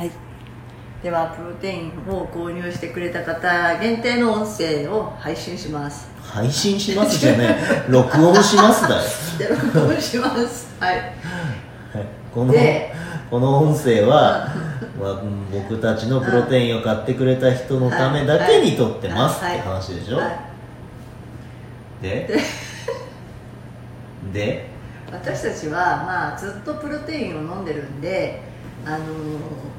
はい、ではプロテインを購入してくれた方限定の音声を配信します。配信しますじゃねえ録音しますだよ録音しますはい、はい、この音声は僕たちのプロテインを買ってくれた人のためだけに撮ってますって話でしょ、はいはいはいはい、で私たちは、まあ、ずっとプロテインを飲んでるんで、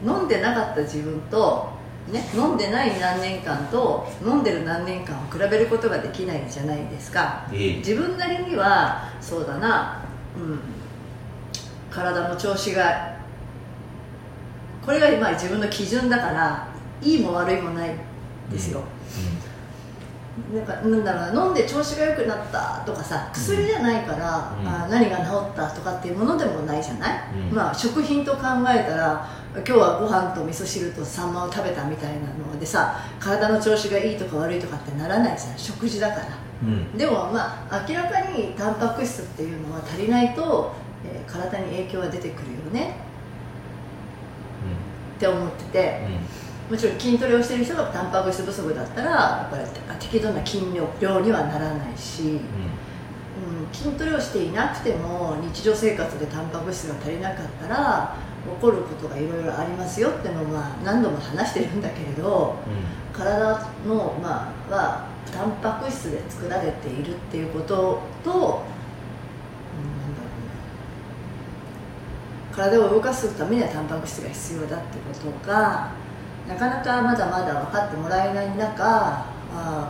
飲んでなかった自分と、ね、飲んでない何年間と飲んでる何年間を比べることができないじゃないですか、自分なりにはそうだな、うん、体の調子がこれが今自分の基準だからいいも悪いもないですよ、なんだろう飲んで調子が良くなったとかさ、薬じゃないから、あ、何が治ったとかっていうものでもないじゃない、まあ、食品と考えたら今日はご飯と味噌汁とサンマを食べたみたいなのでさ、体の調子がいいとか悪いとかってならないじゃん、食事だから、でも、まあ、明らかにタンパク質っていうのは足りないと、体に影響が出てくるよね、って思ってて、もちろん筋トレをしている人がタンパク質不足だったらやっぱり適度な筋量にはならないし、筋トレをしていなくても日常生活でタンパク質が足りなかったら起こることがいろいろありますよっていうのをまあ何度も話してるんだけれど、体の、まあ、はタンパク質で作られているっていうことと、体を動かすためにはタンパク質が必要だってことがなかなかまだまだ分かってもらえない中、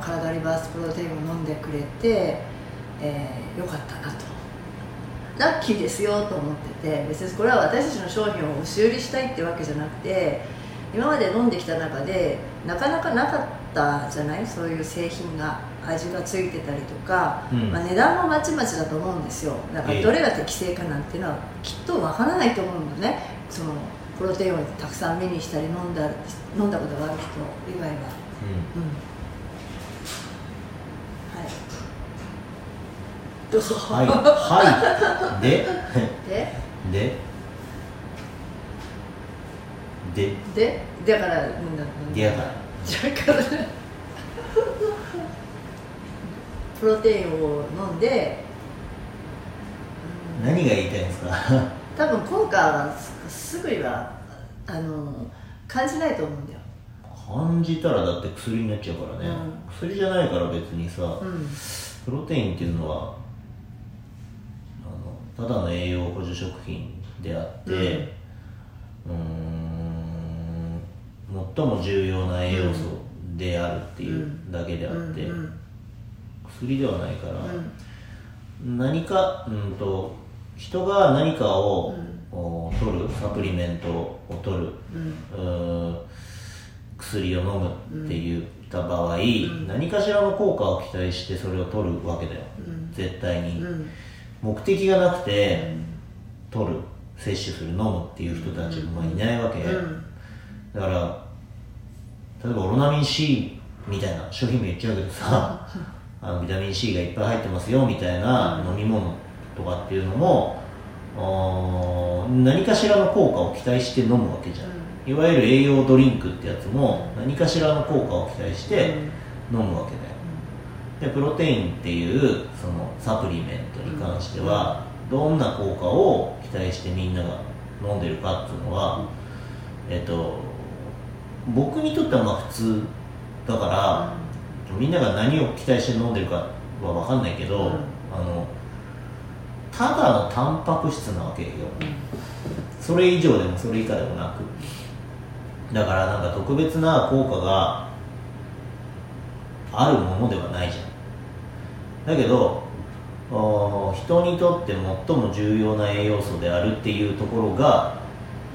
体リバースプロテインを飲んでくれて、よかったなと、ラッキーですよと思ってて、別にこれは私たちの商品を押し売りしたいってわけじゃなくて、今まで飲んできた中でなかなかなかったじゃない、そういう製品が味がついてたりとか、まあ、値段もまちまちだと思うんですよ。だからどれが適正かなんていうのはきっと分からないと思うんだね。そのプロテインをたくさん目にしたり飲んだことがある人以外は、はい、どうぞ。はい、はい、でだからなんだろう、ね、だからプロテインを飲んで、何が言いたいんですか。多分効果はすぐには感じないと思うんだよ。感じたらだって薬になっちゃうからね、薬じゃないから別にさ、プロテインっていうのはただの栄養補助食品であって、最も重要な栄養素であるっていうだけであって、薬ではないから、何か人が何かを取る、サプリメントを取る、薬を飲むって言った場合、何かしらの効果を期待してそれを取るわけだよ、絶対に、目的がなくて取る、摂取する、飲むっていう人たちもいないわけ、だから例えばオロナミン C みたいな商品名言っちゃうけどさビタミン C がいっぱい入ってますよみたいな飲み物とかっていうのも、何かしらの効果を期待して飲むわけじゃん、いわゆる栄養ドリンクってやつも何かしらの効果を期待して飲むわけだよ。でプロテインっていうそのサプリメントに関しては、どんな効果を期待してみんなが飲んでるかっていうのは、僕にとってはまあ普通だから、みんなが何を期待して飲んでるかは分かんないけど、ただのタンパク質なわけよ、それ以上でもそれ以下でもなく、だからなんか特別な効果があるものではないじゃん。だけど人にとって最も重要な栄養素であるっていうところが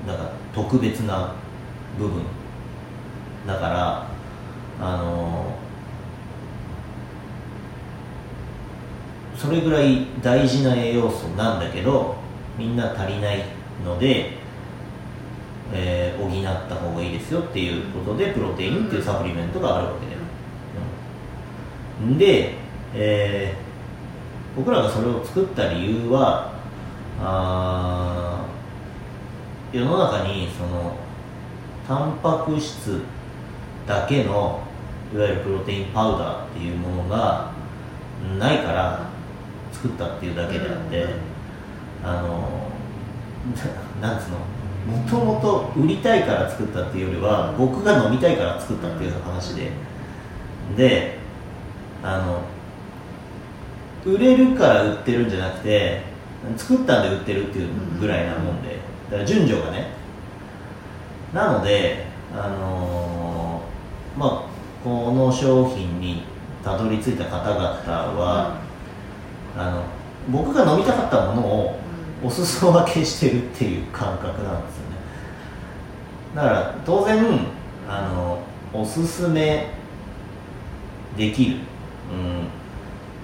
なんか特別な部分だから、それぐらい大事な栄養素なんだけど、みんな足りないので、補った方がいいですよっていうことでプロテインっていうサプリメントがあるわけだよ、で、僕らがそれを作った理由は、世の中にそのタンパク質だけのいわゆるプロテインパウダーっていうものがないから作ったっていうだけであって、なんつうの、もともと売りたいから作ったっていうよりは僕が飲みたいから作ったっていう話で、で売れるから売ってるんじゃなくて作ったんで売ってるっていうぐらいなもんで、だから順序がね、なのでまあこの商品にたどり着いた方々は、僕が飲みたかったものをお裾分けしてるっていう感覚なんですよね。だから当然おすすめできる、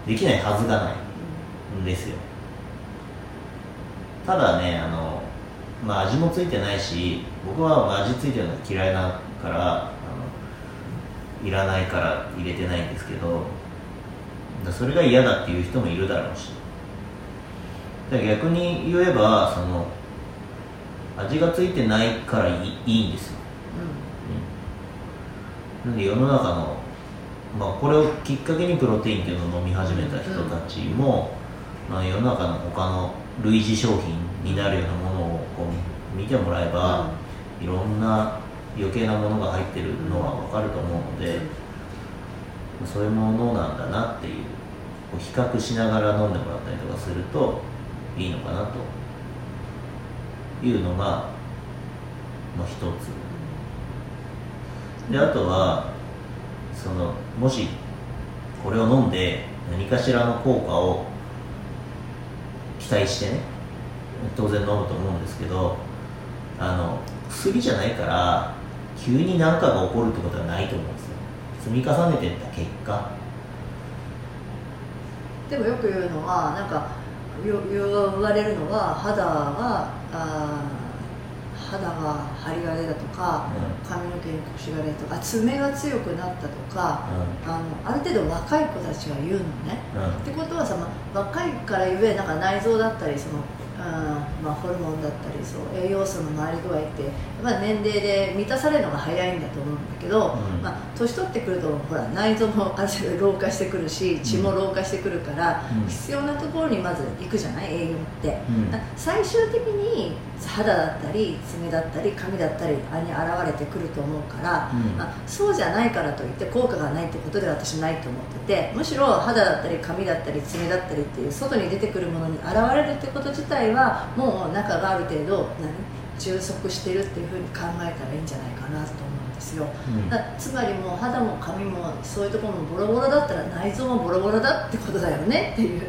できないはずがないんですよ。ただね、味もついてないし、僕は味ついてるの嫌いだからいらないから入れてないんですけど、それが嫌だっていう人もいるだろうし、だから逆に言えば味がついてないからいいんですよ、なんで世の中の、これをきっかけにプロテインっていうのを飲み始めた人たちも、世の中の他の類似商品になるようなものをこう見てもらえば、いろんな余計なものが入ってるのは分かると思うので、そういうものなんだなっていう比較しながら飲んでもらったりとかするといいのかなというのが一つで、あとはもしこれを飲んで何かしらの効果を期待してね、当然飲むと思うんですけど、薬じゃないから急に何かが起こるってことはないと思うんですよ。積み重ねていった結果。でもよく言うのは、言われるのは肌が張りが出たとか、髪の毛にコシが出たとか、爪が強くなったとか、ある程度若い子たちが言うのね、ってことはさ、若いからゆえ内臓だったりホルモンだったり栄養素の回り具合って、年齢で満たされるのが早いんだと思うんだけど、年取ってくるとほら内臓もある程度老化してくるし、血も老化してくるから、必要なところにまず行くじゃない、栄養って、最終的に肌だったり爪だったり髪だったりに現れてくると思うから、そうじゃないからといって効果がないってことでは私ないと思ってて、むしろ肌だったり髪だったり爪だったりっていう外に出てくるものに現れるってこと自体はもう中がある程度充足してるっていうふうに考えたらいいんじゃないかなと思うんですよ、つまりもう肌も髪もそういうところもボロボロだったら内臓もボロボロだってことだよねっていう。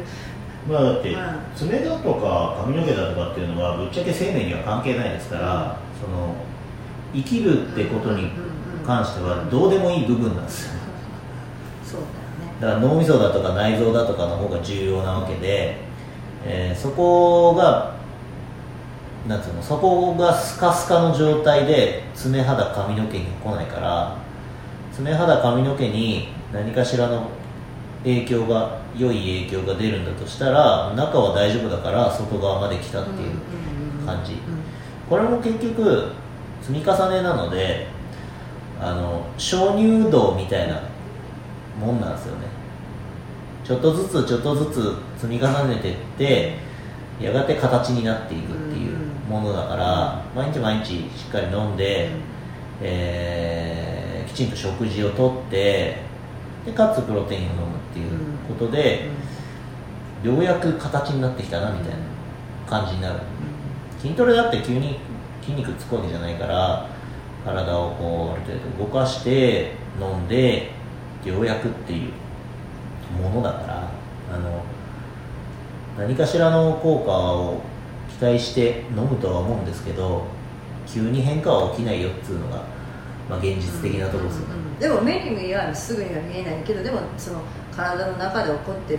だって爪だとか髪の毛だとかっていうのはぶっちゃけ生命には関係ないですから、生きるってことに関してはどうでもいい部分なんですよ。そうだよね。だから脳みそだとか内臓だとかの方が重要なわけで、そこがスカスカの状態で爪肌髪の毛に来ないから、爪肌髪の毛に何かしらの良い影響が出るんだとしたら、中は大丈夫だから外側まで来たっていう感じ。これも結局積み重ねなので、鍾乳洞みたいなもんなんですよね。ちょっとずつちょっとずつ積み重ねていって、やがて形になっていくっていうものだから、毎日毎日しっかり飲んで、きちんと食事をとって、でかつプロテインを飲むっていうことで、ようやく形になってきたなみたいな感じになる。筋トレだって急に筋肉つくわけじゃないから、体をこうある程度動かして飲んでようやくっていうものだから、何かしらの効果を期待して飲むとは思うんですけど、急に変化は起きないよっていうのが、現実的なところですよね。でも目に見えない、すぐには見えないけど、でも体の中で起こってる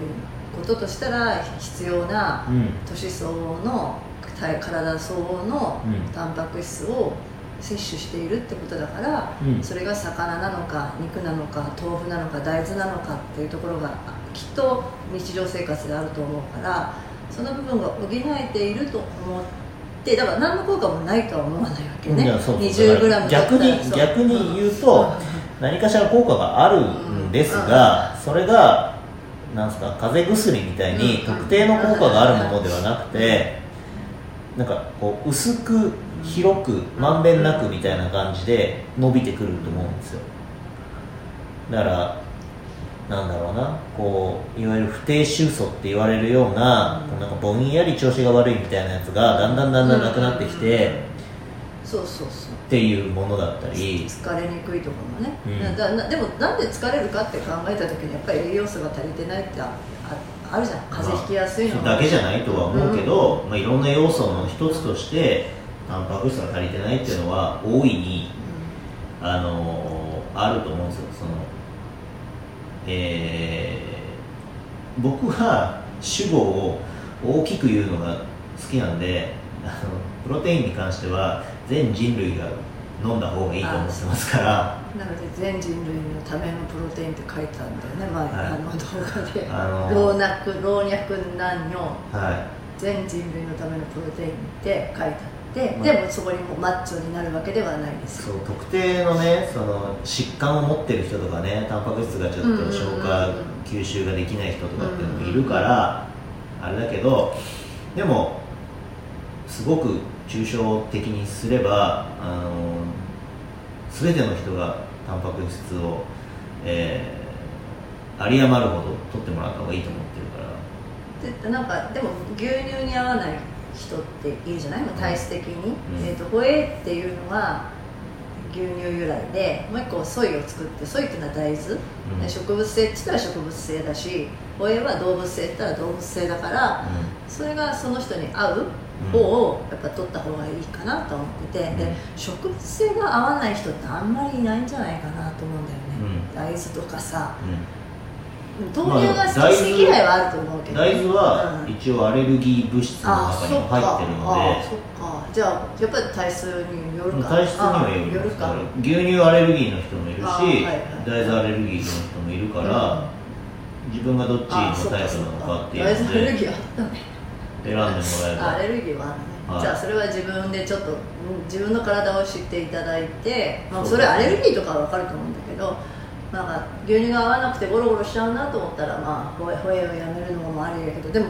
こととしたら、必要な年相応の、体相応のタンパク質を摂取しているってことだから、それが魚なのか肉なのか豆腐なのか大豆なのかっていうところがきっと日常生活であると思うから、その部分が補えていると思っってだから何の効果もないとは思わないわけね。 20g だったら逆に言うと何かしらの効果があるんですが、それがなんすか風邪薬みたいに特定の効果があるものではなくて、なんかこう薄く広くまんべんなくみたいな感じで伸びてくると思うんですよ。だからなんだろうな、こういわゆる不定臭素って言われるような、なんかぼんやり調子が悪いみたいなやつがだんだんなくなってきて、そうっていうものだったり、疲れにくいところもね、でもなんで疲れるかって考えた時にやっぱり栄養素が足りてないってあるじゃん。風邪ひきやすいのだけじゃないとは思うけど、いろんな要素の一つとしてタンパク質が足りてないっていうのは大いに、あると思うんですよ。その僕は主語を大きく言うのが好きなんで、プロテインに関しては全人類が飲んだ方がいいと思ってますから。なので全人類のためのプロテインって書いてあるんだよね、あの動画で老若男女、全人類のためのプロテインって書いてある。でもそこにもマッチョになるわけではないです。そう特定のね、その疾患を持ってる人とかね、タンパク質がちょっと消化吸収ができない人とかっていうのもいるからあれだけど、でもすごく抽象的にすれば全ての人がタンパク質を、有り余るほど取ってもらった方がいいと思ってるから。なんかでも牛乳に合わない人っているじゃない、体質的に、ホエイっていうのは牛乳由来で、もう一個ソイを作って、ソイっていうのは大豆、植物性って言ったら植物性だし、ホエイは動物性って言ったら動物性だから、それがその人に合う方をやっぱ取った方がいいかなと思ってて、で植物性が合わない人ってあんまりいないんじゃないかなと思うんだよね、大豆とかさ、豆乳が好き嫌いはあると思うけど、大豆は一応アレルギー物質の中にも入ってるので、じゃあやっぱり体質によるか、体質にもよるか、牛乳アレルギーの人もいるし、大豆アレルギーの人もいるから、自分がどっちのタイプなのかっていうので選んでもらえば、アレルギーはあるね。じゃあそれは自分でちょっと自分の体を知っていただいて、それアレルギーとかは分かると思うんだけど、なんか牛乳が合わなくてゴロゴロしちゃうなと思ったら、ホエイをやめるのもありだけど、でもう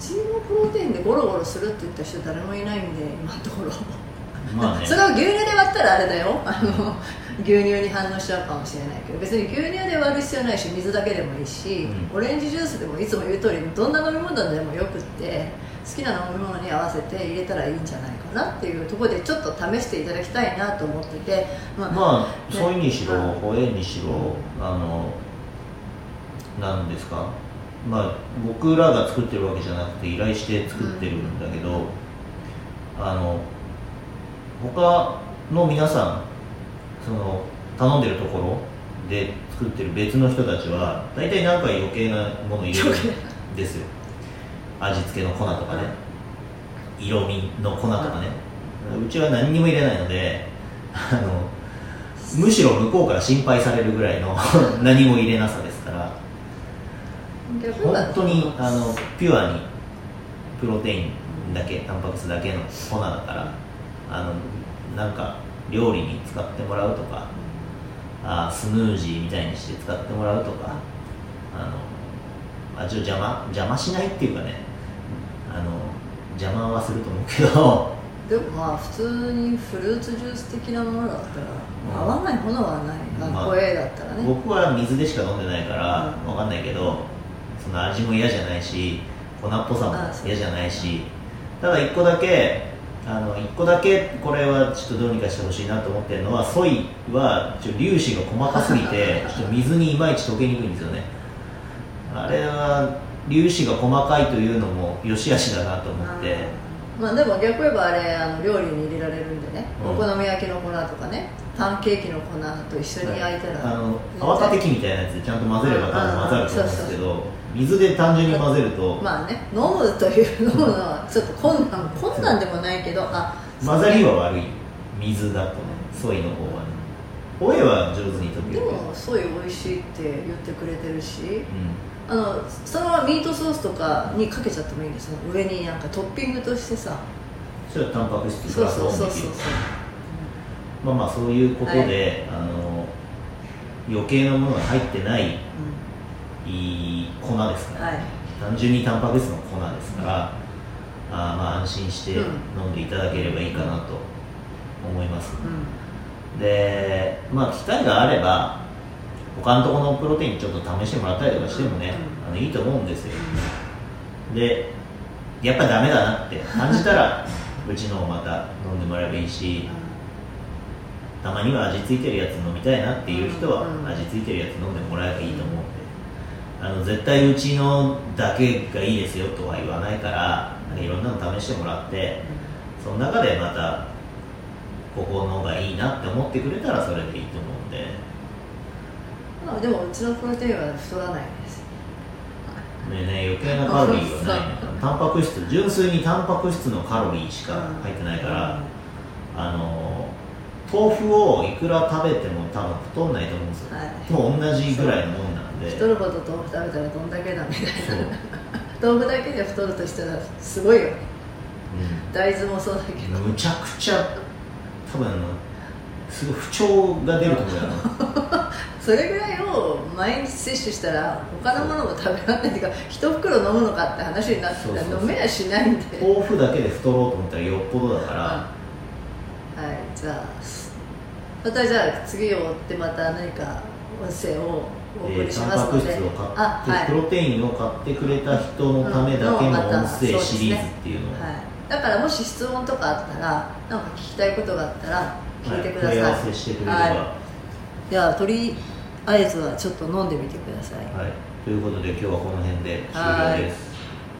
ちのプロテインでゴロゴロするって言った人誰もいないんで今のところ、それを牛乳で割ったらあれだよ、牛乳に反応しちゃうかもしれないけど、別に牛乳で割る必要ないし、水だけでもいいし、オレンジジュースでもいつも言う通りどんな飲み物でもよくって、好きな飲み物に合わせて入れたらいいんじゃないかなっていうところでちょっと試していただきたいなと思ってて、そういうにしろ、ホエイにしろ、なんですか、僕らが作ってるわけじゃなくて依頼して作ってるんだけど、他の皆さん、その頼んでるところで作ってる別の人たちは大体何か余計なもの入れるんですよ。味付けの粉とかね、色味の粉とかね、うちは何にも入れないので、むしろ向こうから心配されるぐらいの何も入れなさですから、本当にピュアにプロテインだけ、タンパク質だけの粉だから、なんか料理に使ってもらうとか、スムージーみたいにして使ってもらうとか、味を邪魔しないっていうかね、邪魔はすると思うけど、でも普通にフルーツジュース的なものだったら、合わないものはない、ホエイだったらね。僕は水でしか飲んでないから分かんないけど、その味も嫌じゃないし、粉っぽさも嫌じゃないし、ただ1個だけこれはちょっとどうにかしてほしいなと思ってるのは、ソイは粒子が細かすぎてちょっと水にいまいち溶けにくいんですよね。あれは粒子が細かいというのも良し悪しだなと思って、でも逆言えばあれ料理に入れられるんでね、お好み焼きの粉とかね、パンケーキの粉と一緒に焼いたら泡立て器みたいなやつでちゃんと混ぜれば多分混ざると思うんですけど、水で単純に混ぜると飲むというのはちょっと困難でもないけど、混ざりは悪い、水だとね、ソイの方はね。ホエイは上手に溶ける。でもソイ美味しいって言ってくれてるし、そのままミートソースとかにかけちゃってもいいんですよ。上になんかトッピングとしてさ、それはタンパク質プラスオンっていう、まあまあそういうことで、はい、余計なものが入ってない、うん、粉ですから、はい、単純にタンパク質の粉ですから、うん、まあ安心して飲んでいただければいいかなと思います、うん、で、まあ機会があれば他のところのプロテインちょっと試してもらったりとかしてもね、うん、いいと思うんですよ、うん、で、やっぱりダメだなって感じたらうちのをまた飲んでもらえばいいし、うん、たまには味付いてるやつ飲みたいなっていう人は味付いてるやつ飲んでもらえばいいと思うんで、絶対うちのだけがいいですよとは言わないから、なんかいろんなの試してもらってその中でまたここのがいいなって思ってくれたらそれでいいと思うんで、まあ、でもうちのプロテインは太らないですね、余計なカロリーはないね。タンパク質、純粋にタンパク質のカロリーしか入ってないから、うん、豆腐をいくら食べても多分太んないと思うんですよ、はい、と同じぐらいのもんなんで、太ること豆腐食べたらどんだけだみたいな豆腐だけで太るとしたらすごいよね、うん、大豆もそうだけどむちゃくちゃ多分すごい不調が出ると思うよそれぐらいを毎日摂取したら他のものも食べられないっていうか、一袋飲むのかって話になってたら飲めやしないんで、豆腐だけで太ろうと思ったらよっぽどだから、はい、じゃあまた次を追ってまた何か音声をお送りしますので、タンパク質を買ってプロテインを買ってくれた人のためだけの音声シリーズっていうのを、はい、だからもし質問とかあったらなんか聞きたいことがあったら聞いてください、はい、問い合わせしてくれれば、はい、ではとりあえずはちょっと飲んでみてください、はい、ということで今日はこの辺で終了です。